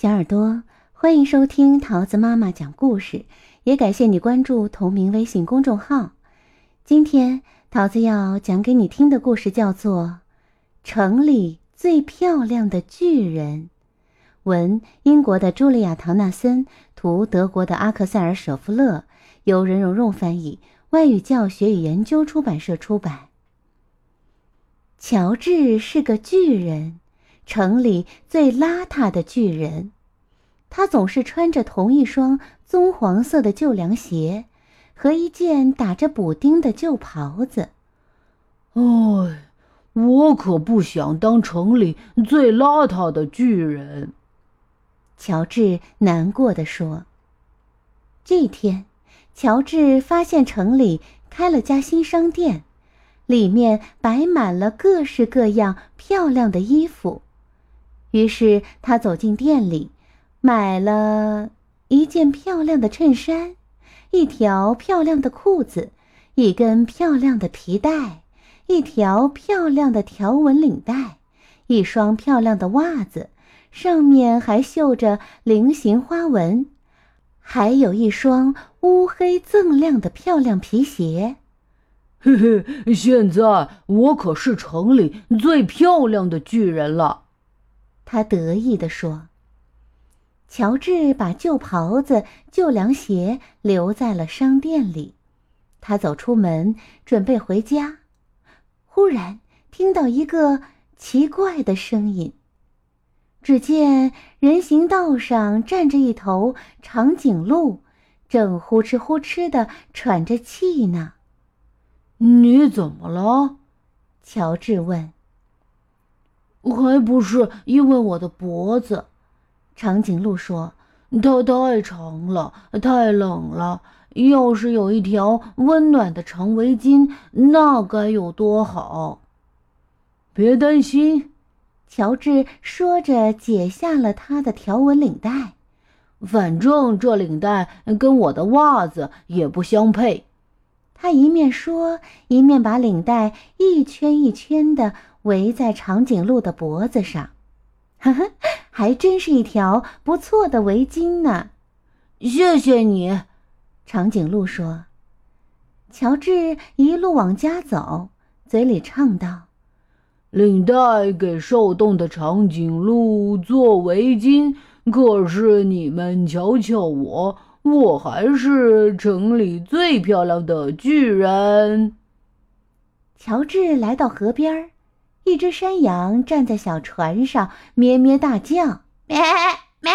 小耳朵，欢迎收听桃子妈妈讲故事，也感谢你关注同名微信公众号。今天桃子要讲给你听的故事叫做《城里最漂亮的巨人》，文英国的茱莉亚·唐纳森，图德国的阿克塞尔·舍夫勒，由任蓉蓉翻译，外语教学与研究出版社出版。乔治是个巨人，城里最邋遢的巨人。他总是穿着同一双棕黄色的旧凉鞋和一件打着补丁的旧袍子。哎，我可不想当城里最邋遢的巨人，乔治难过地说。这天，乔治发现城里开了家新商店，里面摆满了各式各样漂亮的衣服。于是他走进店里，买了一件漂亮的衬衫，一条漂亮的裤子，一根漂亮的皮带，一条漂亮的条纹领带，一双漂亮的袜子，上面还绣着菱形花纹，还有一双乌黑锃亮的漂亮皮鞋。嘿嘿，现在我可是城里最漂亮的巨人了，他得意地说。乔治把旧袍子、旧凉鞋留在了商店里。他走出门，准备回家。忽然听到一个奇怪的声音。只见人行道上站着一头长颈鹿，正呼哧呼哧地喘着气呢。你怎么了？乔治问。还不是因为我的脖子。长颈鹿说，它太长了，太冷了，要是有一条温暖的长围巾，那该有多好。别担心，乔治说着解下了他的条纹领带，反正这领带跟我的袜子也不相配。他一面说，一面把领带一圈一圈地围在长颈鹿的脖子上。呵呵，还真是一条不错的围巾呢。谢谢你，长颈鹿说。乔治一路往家走，嘴里唱道，领带给受冻的长颈鹿做围巾，可是你们瞧瞧我，我还是城里最漂亮的巨人。乔治来到河边，一只山羊站在小船上，咩咩大叫，咩咩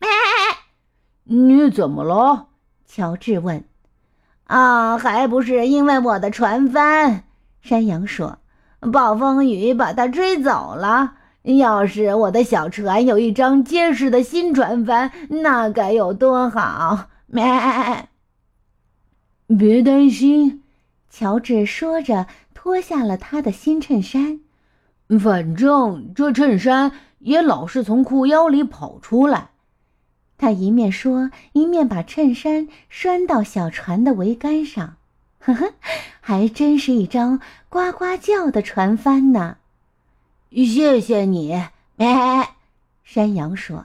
咩。你怎么了？乔治问。还不是因为我的船帆，山羊说，暴风雨把它吹走了。要是我的小船有一张结实的新船帆，那该有多好。咩。别担心，乔治说着脱下了他的新衬衫。反正这衬衫也老是从裤腰里跑出来。他一面说，一面把衬衫拴到小船的桅杆上。呵呵，还真是一张呱呱叫的船帆呢。谢谢你，山羊说。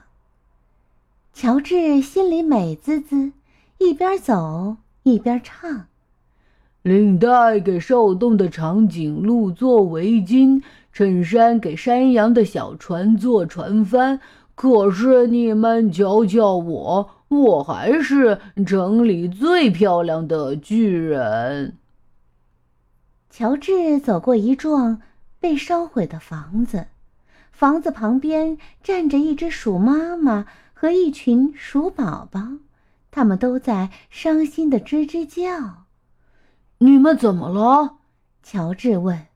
乔治心里美滋滋，一边走一边唱，领带给受冻的长颈鹿做围巾，衬衫给山羊的小船做船帆，可是你们瞧瞧我，我还是城里最漂亮的巨人。乔治走过一幢被烧毁的房子，房子旁边站着一只鼠妈妈和一群鼠宝宝，他们都在伤心地吱吱叫。你们怎么了？乔治问。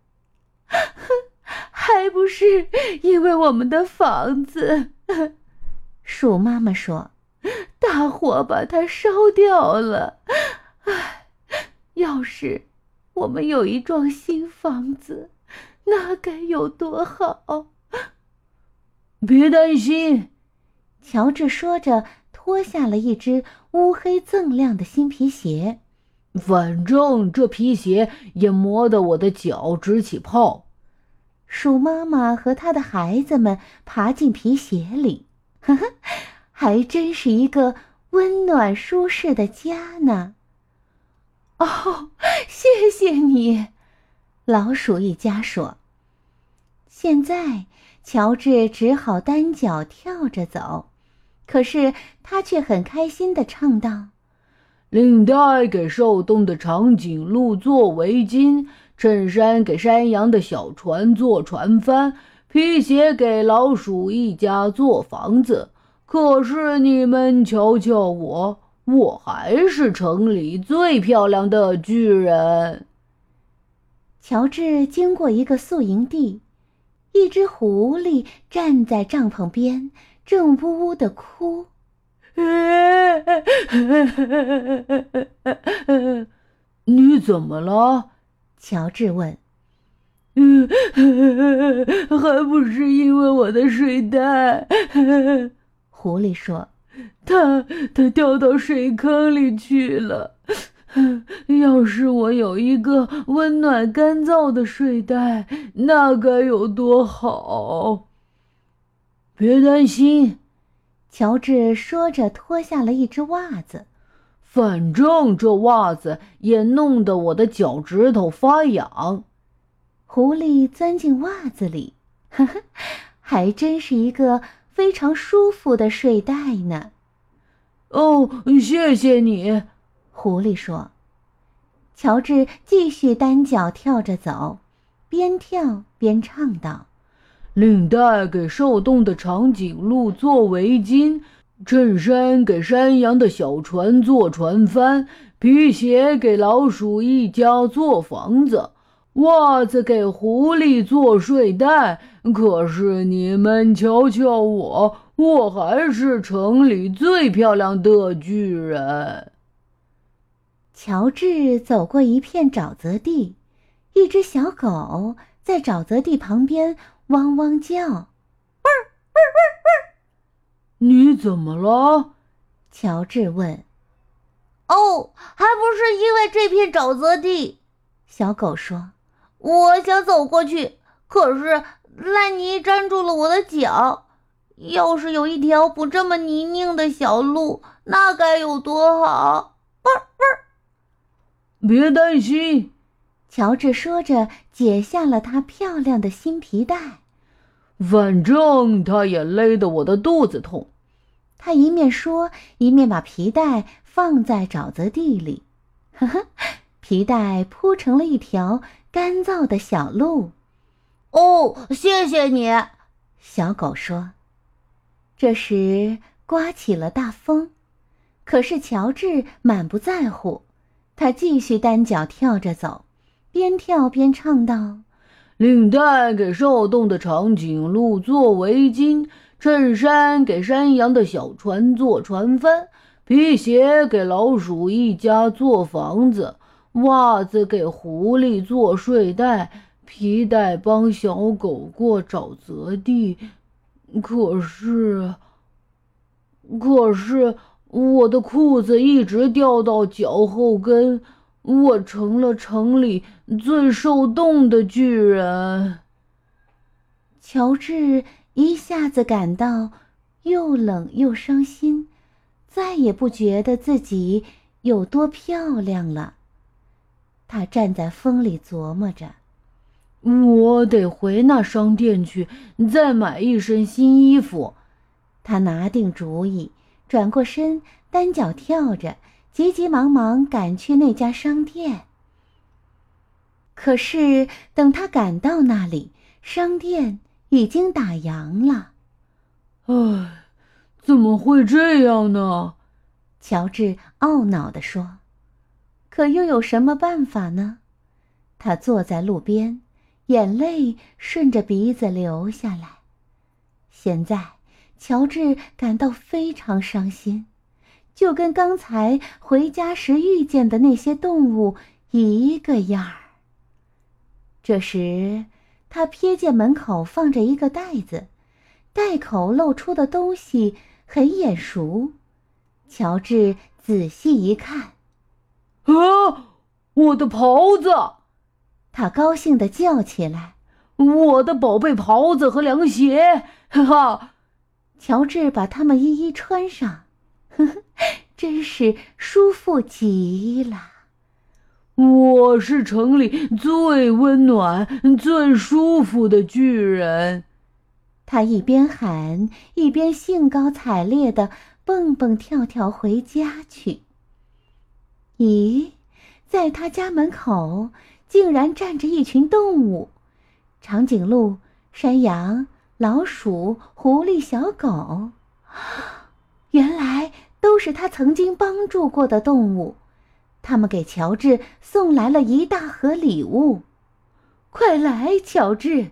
还不是因为我们的房子，鼠妈妈说，大火把它烧掉了。唉，要是我们有一幢新房子，那该有多好。别担心，乔治说着脱下了一只乌黑锃亮的新皮鞋。反正这皮鞋也磨得我的脚直起泡。鼠妈妈和她的孩子们爬进皮鞋里。呵呵，还真是一个温暖舒适的家呢。哦，谢谢你，老鼠一家说。现在乔治只好单脚跳着走，可是他却很开心地唱道：领带给受冻的长颈鹿做围巾，衬衫给山羊的小船做船帆，皮鞋给老鼠一家做房子。可是你们瞧瞧我，我还是城里最漂亮的巨人。乔治经过一个宿营地，一只狐狸站在帐篷边，正呜呜地哭。你怎么了？乔治问。还不是因为我的睡袋，狐狸说。它掉到水坑里去了。要是我有一个温暖干燥的睡袋，那该有多好。别担心，乔治说着脱下了一只袜子，反正这袜子也弄得我的脚趾头发痒。狐狸钻进袜子里，呵呵，还真是一个非常舒服的睡袋呢。哦，谢谢你，狐狸说。乔治继续单脚跳着走，边跳边唱道。领带给受冻的长颈鹿做围巾，衬衫给山羊的小船做船帆，皮鞋给老鼠一家做房子，袜子给狐狸做睡袋。可是你们瞧瞧我，我还是城里最漂亮的巨人。乔治走过一片沼泽地，一只小狗在沼泽地旁边汪汪叫，你怎么了？乔治问。哦，还不是因为这片沼泽地，小狗说。我想走过去，可是烂泥粘住了我的脚。要是有一条不这么泥泞的小路，那该有多好。别担心，乔治说着解下了他漂亮的新皮带。反正他也勒得我的肚子痛。他一面说，一面把皮带放在沼泽地里。呵呵，皮带铺成了一条干燥的小路。哦，谢谢你，小狗说。这时刮起了大风，可是乔治满不在乎，他继续单脚跳着走，边跳边唱道。领带给受冻的长颈鹿做围巾，衬衫给山羊的小船做船帆，皮鞋给老鼠一家做房子，袜子给狐狸做睡袋，皮带帮小狗过沼泽地。可是我的裤子一直掉到脚后跟，我成了城里最受冻的巨人。乔治一下子感到又冷又伤心，再也不觉得自己有多漂亮了。他站在风里琢磨着，我得回那商店去，再买一身新衣服。他拿定主意，转过身，单脚跳着，急急忙忙赶去那家商店。可是等他赶到那里，商店已经打烊了。唉，怎么会这样呢？乔治懊恼地说。可又有什么办法呢？他坐在路边，眼泪顺着鼻子流下来。现在乔治感到非常伤心，就跟刚才回家时遇见的那些动物一个样儿。这时，他瞥见门口放着一个袋子，袋口露出的东西很眼熟。乔治仔细一看，啊，我的袍子！他高兴地叫起来，我的宝贝袍子和凉鞋，哈哈！乔治把它们一一穿上，呵呵，真是舒服极了。我是城里最温暖、最舒服的巨人。他一边喊，一边兴高采烈地蹦蹦跳跳回家去。咦，在他家门口竟然站着一群动物，长颈鹿、山羊、老鼠、狐狸、小狗，原来都是他曾经帮助过的动物。他们给乔治送来了一大盒礼物。快来，乔治！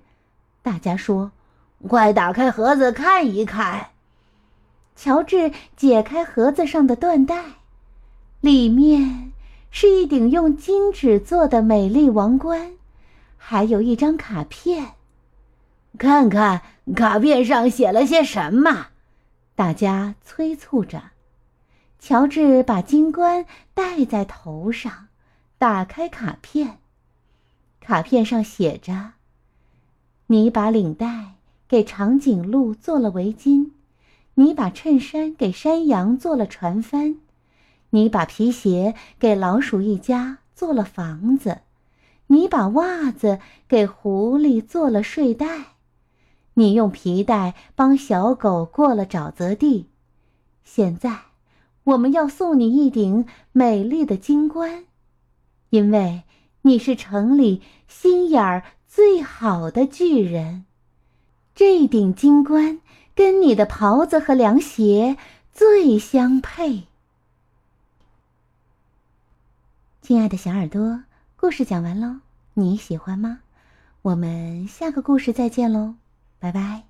大家说，快打开盒子看一看。乔治解开盒子上的缎带，里面是一顶用金纸做的美丽王冠，还有一张卡片。看看卡片上写了些什么，大家催促着。乔治把金冠戴在头上，打开卡片。卡片上写着，你把领带给长颈鹿做了围巾，你把衬衫给山羊做了船帆，你把皮鞋给老鼠一家做了房子，你把袜子给狐狸做了睡袋，你用皮带帮小狗过了沼泽地。现在我们要送你一顶美丽的金冠，因为你是城里心眼儿最好的巨人。这顶金冠跟你的袍子和凉鞋最相配。亲爱的小耳朵，故事讲完喽，你喜欢吗？我们下个故事再见喽，拜拜。